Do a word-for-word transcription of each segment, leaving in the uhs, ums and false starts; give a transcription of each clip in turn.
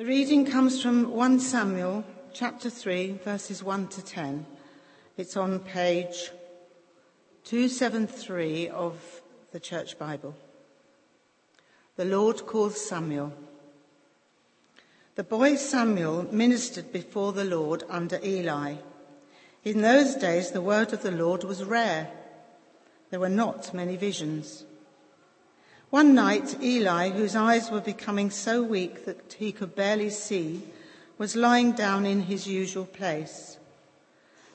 The reading comes from First Samuel chapter three, verses one to ten. It's on page two seventy-three of the Church Bible. The Lord called Samuel. The boy Samuel ministered before the Lord under Eli. In those days, the word of the Lord was rare. There were not many visions. One night, Eli, whose eyes were becoming so weak that he could barely see, was lying down in his usual place.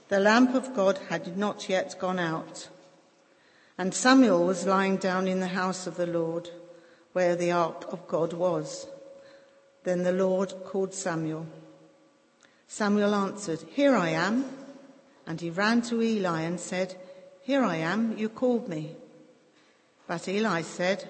The lamp of God had not yet gone out, and Samuel was lying down in the house of the Lord, where the ark of God was. Then the Lord called Samuel. Samuel answered, "Here I am." And he ran to Eli and said, "Here I am, you called me." But Eli said,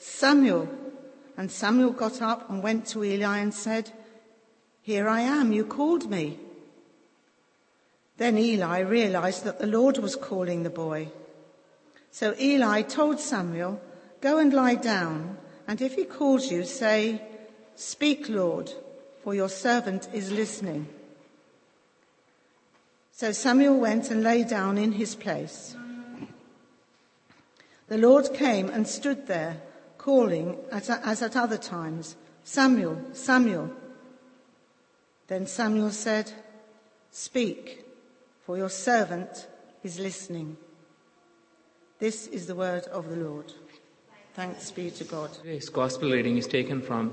"Samuel," and Samuel got up and went to Eli and said, "Here I am, you called me." Then Eli realized that the Lord was calling the boy. So Eli told Samuel, "Go and lie down, and if he calls you, say, 'Speak, Lord, for your servant is listening.'" So Samuel went and lay down in his place. The Lord came and stood there, calling at, as at other times, "Samuel, Samuel." Then Samuel said, "Speak, for your servant is listening." This is the word of the Lord. Thanks be to God. Today's gospel reading is taken from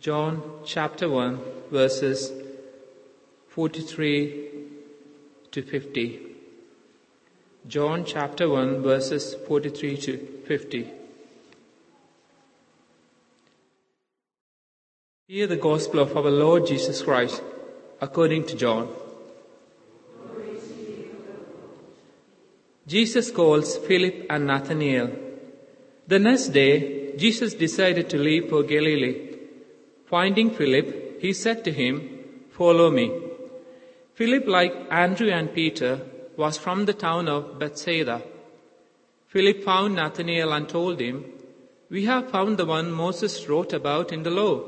John chapter one, verses forty-three to fifty. John chapter one, verses forty-three to fifty. Hear the gospel of our Lord Jesus Christ according to John. Glory to you, Lord. Jesus calls Philip and Nathanael. The next day, Jesus decided to leave for Galilee. Finding Philip, he said to him, "Follow me." Philip, like Andrew and Peter, was from the town of Bethsaida. Philip found Nathanael and told him, "We have found the one Moses wrote about in the law,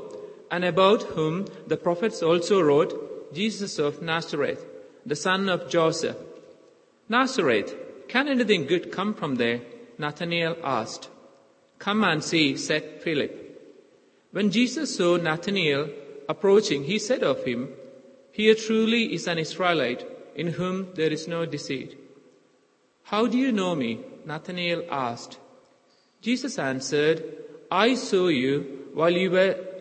and about whom the prophets also wrote, Jesus of Nazareth, the son of Joseph." "Nazareth, can anything good come from there?" Nathanael asked. "Come and see," said Philip. When Jesus saw Nathanael approaching, he said of him, "Here truly is an Israelite, in whom there is no deceit." "How do you know me?" Nathanael asked. Jesus answered, "I saw you while you were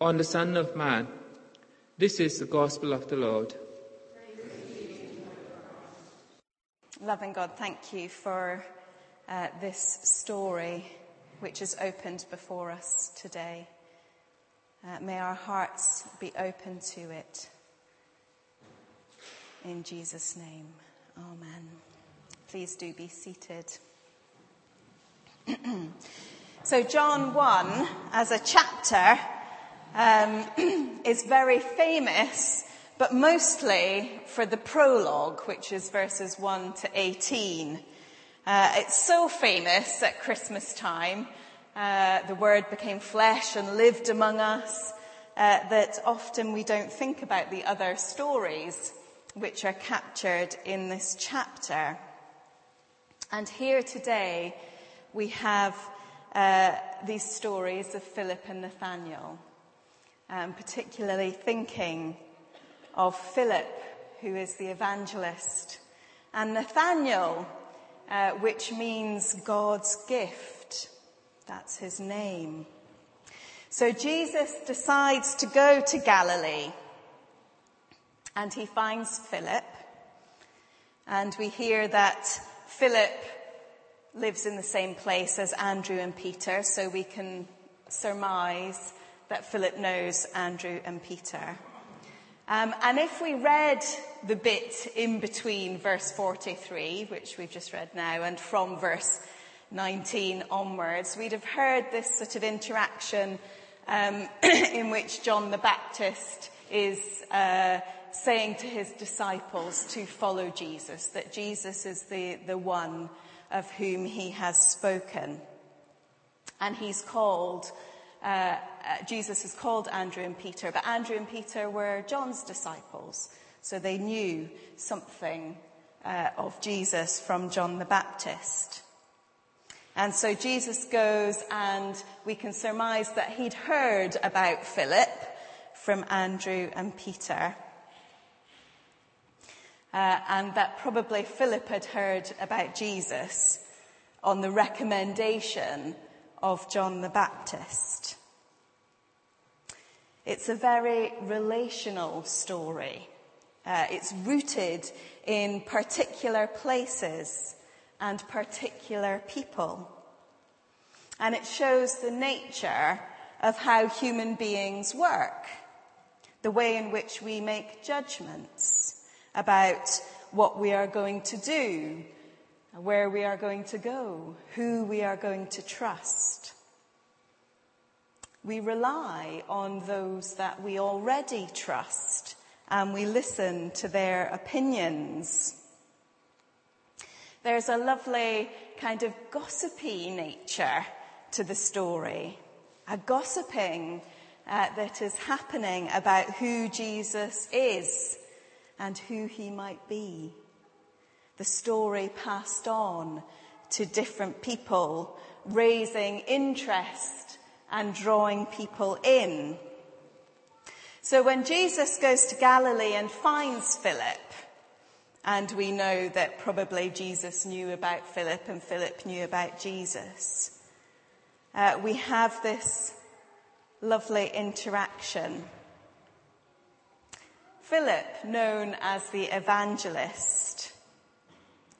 on the Son of Man." This is the gospel of the Lord. Loving God, thank you for uh, this story which is opened before us today. Uh, may our hearts be open to it. In Jesus' name. Amen. Please do be seated. So John one, as a chapter, um, is very famous, but mostly for the prologue, which is verses one to eighteen. Uh, it's so famous at Christmas time, uh, the Word became flesh and lived among us, uh, that often we don't think about the other stories which are captured in this chapter. And here today we have uh, these stories of Philip and Nathanael, um, particularly thinking of Philip, who is the evangelist, and Nathanael, uh, which means God's gift. That's his name. So Jesus decides to go to Galilee, and he finds Philip, and we hear that Philip lives in the same place as Andrew and Peter, so we can surmise that Philip knows Andrew and Peter. Um, and if we read the bit in between verse forty-three, which we've just read now, and from verse nineteen onwards, we'd have heard this sort of interaction um, in which John the Baptist is uh, saying to his disciples to follow Jesus, that Jesus is the, the one of whom he has spoken. And he's called, uh, Jesus has called Andrew and Peter, but Andrew and Peter were John's disciples, so they knew something uh, of Jesus from John the Baptist. And so Jesus goes, and we can surmise that he'd heard about Philip from Andrew and Peter. Uh, and that probably Philip had heard about Jesus on the recommendation of John the Baptist. It's a very relational story. Uh, it's rooted in particular places and particular people. And it shows the nature of how human beings work, the way in which we make judgments about what we are going to do, where we are going to go, who we are going to trust. We rely on those that we already trust, and we listen to their opinions. There's a lovely kind of gossipy nature to the story, a gossiping uh, that is happening about who Jesus is and who he might be. The story passed on to different people, raising interest and drawing people in. So when Jesus goes to Galilee and finds Philip, and we know that probably Jesus knew about Philip and Philip knew about Jesus, uh, we have this lovely interaction. Philip, known as the evangelist,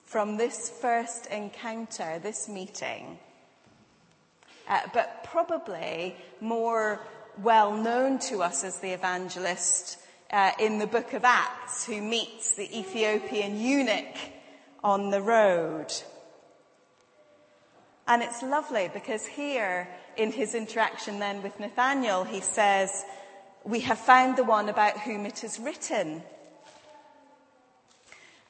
from this first encounter, this meeting, uh, but probably more well known to us as the evangelist uh, in the book of Acts, who meets the Ethiopian eunuch on the road. And it's lovely because here in his interaction then with Nathanael, he says, "We have found the one about whom it is written."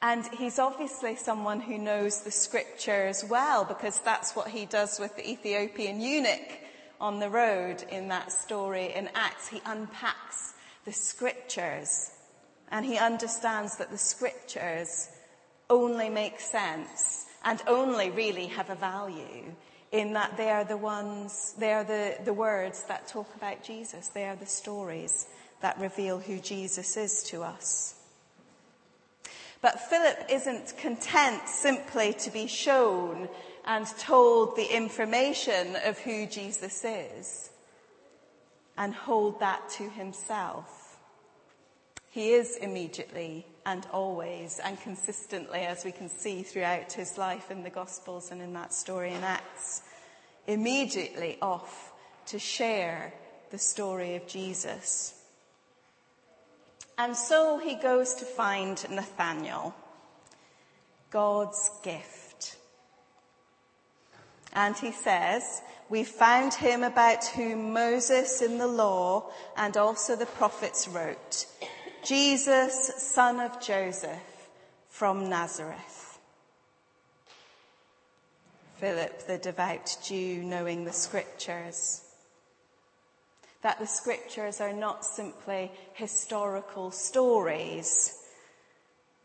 And he's obviously someone who knows the Scriptures well, because that's what he does with the Ethiopian eunuch on the road in that story in Acts. He unpacks the Scriptures, and he understands that the Scriptures only make sense and only really have a value in that they are the ones, they are the, the words that talk about Jesus. They are the stories that reveal who Jesus is to us. But Philip isn't content simply to be shown and told the information of who Jesus is and hold that to himself. He is immediately and always and consistently, as we can see throughout his life in the Gospels and in that story in Acts, immediately off to share the story of Jesus. And so he goes to find Nathanael, God's gift. And he says, "We found him about whom Moses in the law and also the prophets wrote, Jesus, son of Joseph, from Nazareth." Philip, the devout Jew, knowing the Scriptures. That the Scriptures are not simply historical stories.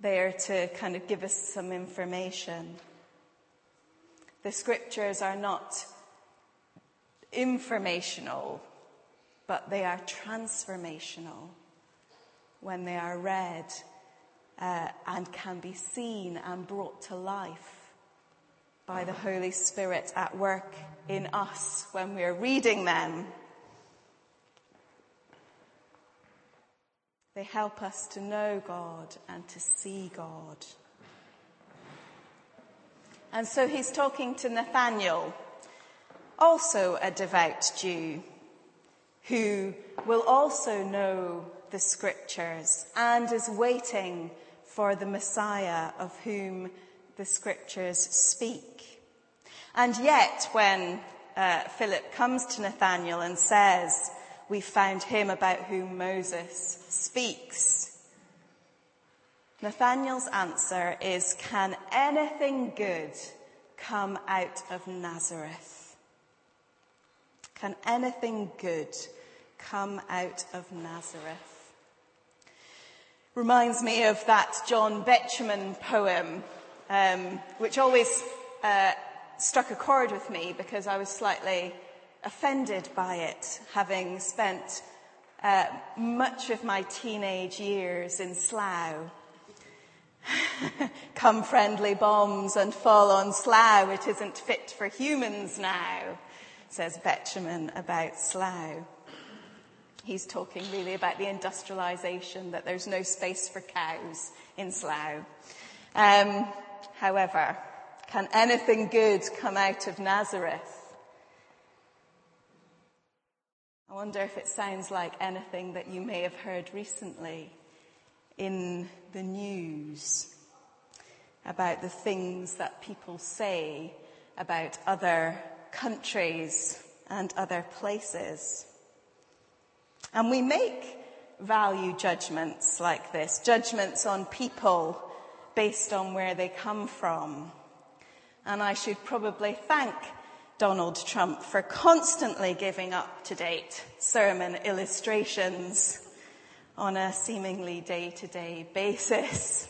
They are to kind of give us some information. The Scriptures are not informational, but they are transformational. when they are read uh, and can be seen and brought to life by the Holy Spirit at work in us when we are reading them. They help us to know God and to see God. And so he's talking to Nathanael, also a devout Jew, who will also know the Scriptures and is waiting for the Messiah of whom the Scriptures speak. And yet when uh, Philip comes to Nathanael and says, "We found him about whom Moses speaks," Nathanael's answer is, "Can anything good come out of Nazareth?" Can anything good come out of Nazareth? Reminds me of that John Betjeman poem, um, which always uh, struck a chord with me because I was slightly offended by it, having spent uh, much of my teenage years in Slough. "Come friendly bombs and fall on Slough, it isn't fit for humans now," says Betjeman about Slough. He's talking really about the industrialisation, that there's no space for cows in Slough. Um, however, can anything good come out of Nazareth? I wonder if it sounds like anything that you may have heard recently in the news about the things that people say about other countries and other places. And we make value judgments like this, judgments on people based on where they come from. And I should probably thank Donald Trump for constantly giving up-to-date sermon illustrations on a seemingly day-to-day basis.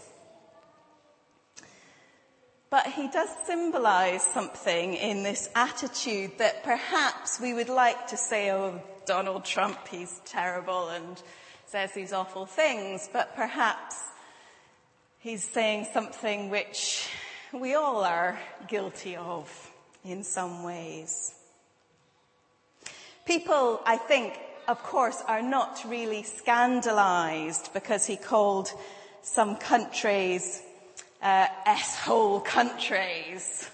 But he does symbolise something in this attitude that perhaps we would like to say, "Oh, Donald Trump, he's terrible and says these awful things," but perhaps he's saying something which we all are guilty of in some ways. People, I think, of course, are not really scandalised because he called some countries uh, S-hole countries.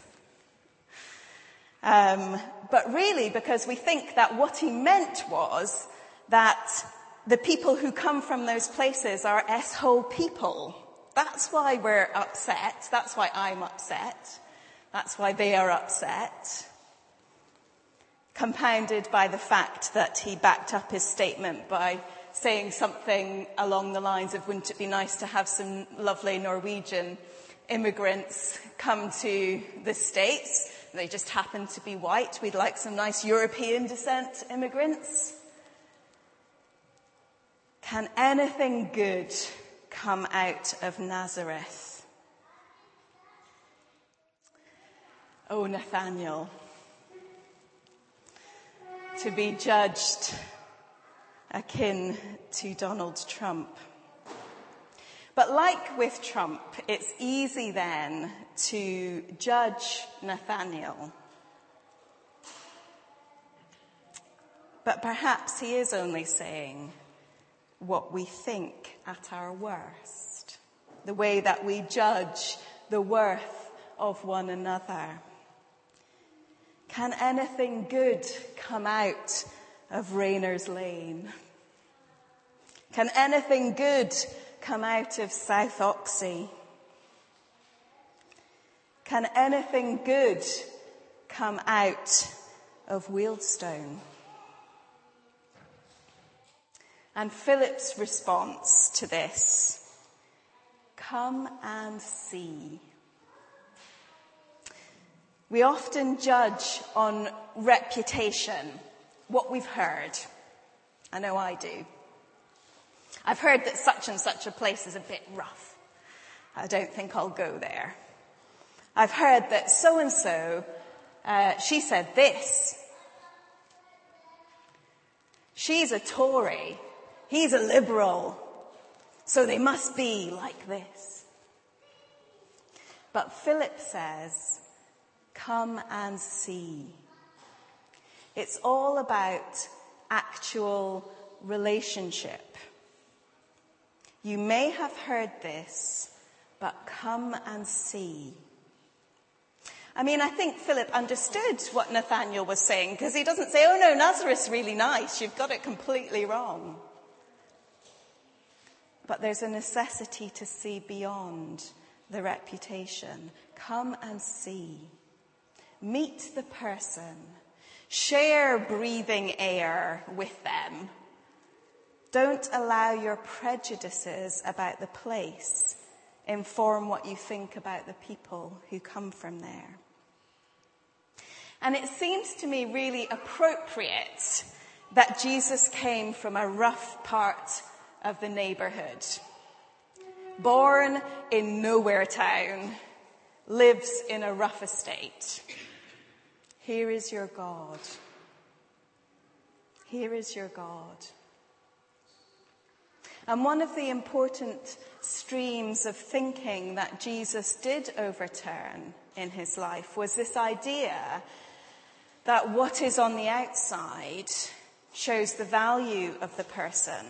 Um, but really because we think that what he meant was that the people who come from those places are S-hole people. That's why we're upset. That's why I'm upset. That's why they are upset, compounded by the fact that he backed up his statement by saying something along the lines of, "Wouldn't it be nice to have some lovely Norwegian immigrants come to the States? They just happen to be white. We'd like some nice European descent immigrants." Can anything good come out of Nazareth? Oh, Nathanael, to be judged akin to Donald Trump. But like with Trump, it's easy then to judge Nathanael. But perhaps he is only saying what we think at our worst, the way that we judge the worth of one another. Can anything good come out of Rayner's Lane? Can anything good come out of South Oxhey? Can anything good come out of Wealdstone? And Philip's response to this, "Come and see." We often judge on reputation, what we've heard. I know I do. I've heard that such and such a place is a bit rough. I don't think I'll go there. I've heard that so and so, uh, she said this. She's a Tory. He's a Liberal. so they must be like this. But Philip says, come and see. It's all about actual relationship. You may have heard this, but come and see. I mean, I think Philip understood what Nathanael was saying, because he doesn't say, oh no, Nazareth's really nice, you've got it completely wrong. But there's a necessity to see beyond the reputation. Come and see. Meet the person. Share breathing air with them. Don't allow your prejudices about the place inform what you think about the people who come from there. And it seems to me really appropriate that Jesus came from a rough part of the neighborhood. Born in nowhere town, lives in a rough estate. Here is your God. Here is your God. And one of the important streams of thinking that Jesus did overturn in his life was this idea that what is on the outside shows the value of the person.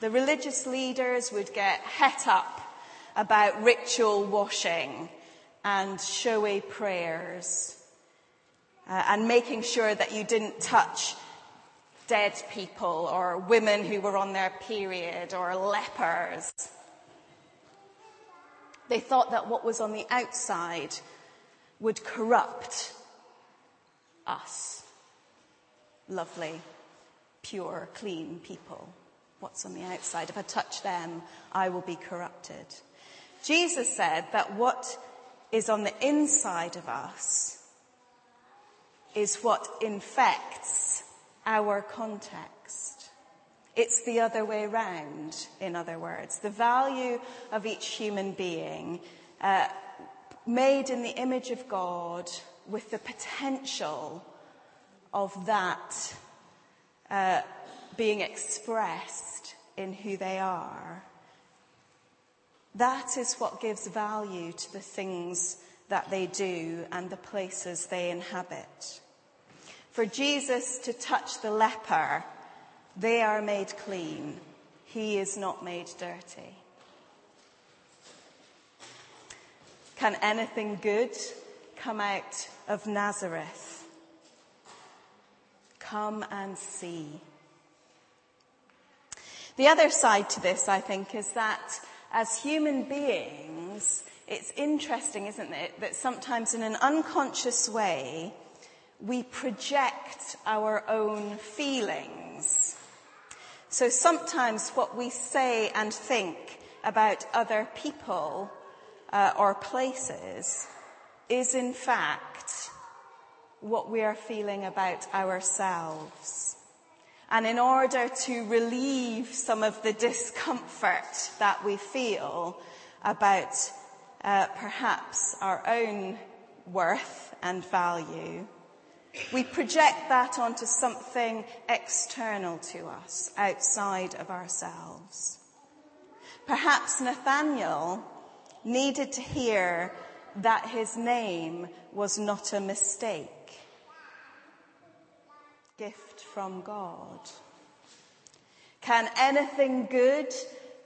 The religious leaders would get het up about ritual washing and showy prayers, uh, and making sure that you didn't touch dead people or women who were on their period or lepers. They thought that what was on the outside would corrupt us, lovely, pure, clean people. What's on the outside? If I touch them, I will be corrupted. Jesus said that what is on the inside of us is what infects our context. It's the other way round, in other words. The value of each human being, uh, made in the image of God, with the potential of that uh, being expressed in who they are. That is what gives value to the things that they do and the places they inhabit. For Jesus to touch the leper, they are made clean. He is not made dirty. Can anything good come out of Nazareth? Come and see. The other side to this, I think, is that as human beings, it's interesting, isn't it, that sometimes in an unconscious way, we project our own feelings. So sometimes what we say and think about other people uh, or places is in fact what we are feeling about ourselves. And in order to relieve some of the discomfort that we feel about uh, perhaps our own worth and value, we project that onto something external to us, outside of ourselves. Perhaps Nathanael needed to hear that his name was not a mistake. Gift from God. Can anything good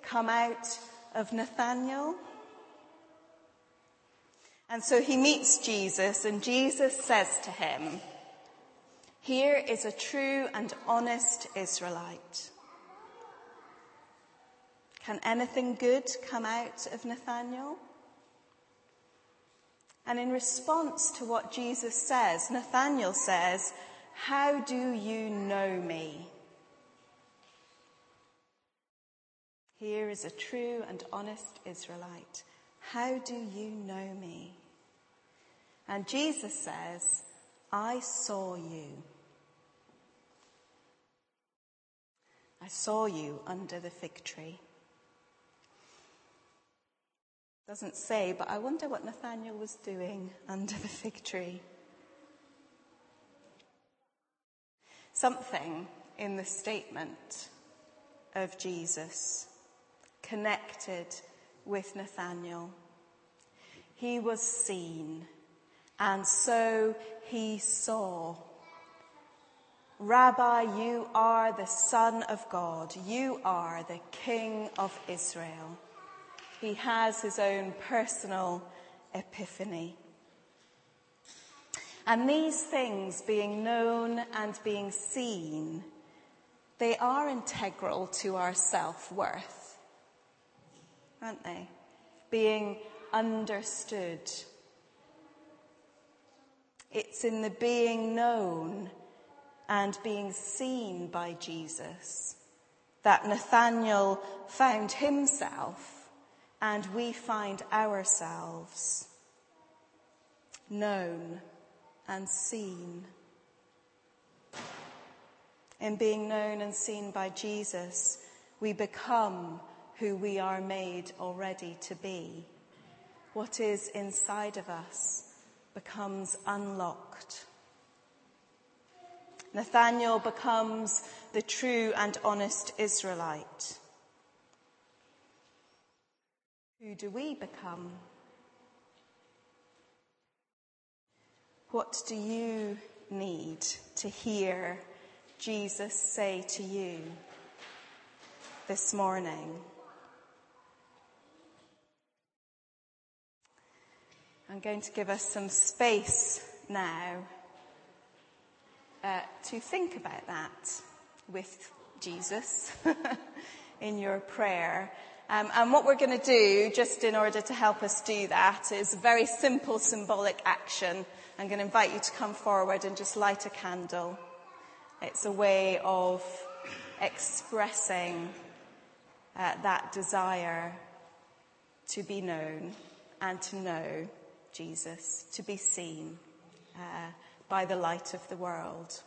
come out of Nathanael? And so he meets Jesus, and Jesus says to him, here is a true and honest Israelite. Can anything good come out of Nathanael? And in response to what Jesus says, Nathanael says, how do you know me? Here is a true and honest Israelite. How do you know me? And Jesus says, I saw you. I saw you under the fig tree. Doesn't say, but I wonder what Nathanael was doing under the fig tree. Something in the statement of Jesus connected with Nathanael. He was seen, and so he saw. Rabbi, you are the Son of God. You are the King of Israel. He has his own personal epiphany. And these things, being known and being seen, they are integral to our self-worth, aren't they? Being understood. It's in the being known and being seen by Jesus that Nathanael found himself and we find ourselves known and seen. In being known and seen by Jesus, we become who we are made already to be. What is inside of us becomes unlocked. Nathanael becomes the true and honest Israelite. Who do we become? What do you need to hear Jesus say to you this morning? I'm going to give us some space now uh, to think about that with Jesus in your prayer. Um, and what we're going to do, just in order to help us do that, is a very simple symbolic action. I'm going to invite you to come forward and just light a candle. It's a way of expressing uh, that desire to be known and to know Jesus, to be seen uh, by the light of the world.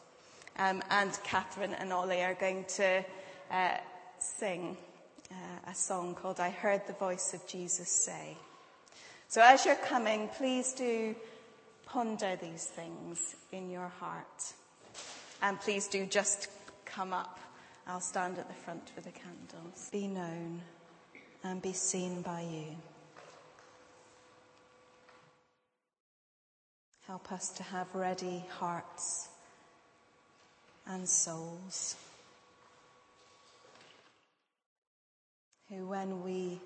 Um, and Catherine and Ollie are going to uh, sing Uh, a song called I Heard the Voice of Jesus Say. So as you're coming, please do ponder these things in your heart. And please do just come up. I'll stand at the front with the candles. Be known and be seen by you. Help us to have ready hearts and souls, who when we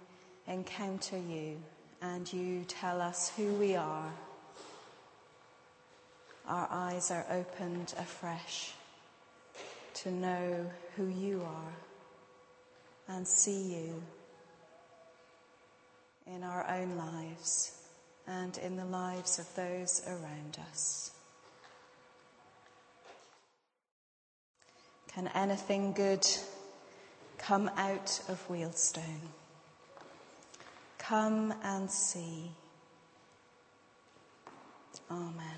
encounter you and you tell us who we are, our eyes are opened afresh to know who you are and see you in our own lives and in the lives of those around us. Can anything good come out of Wealdstone? Come and see. Amen.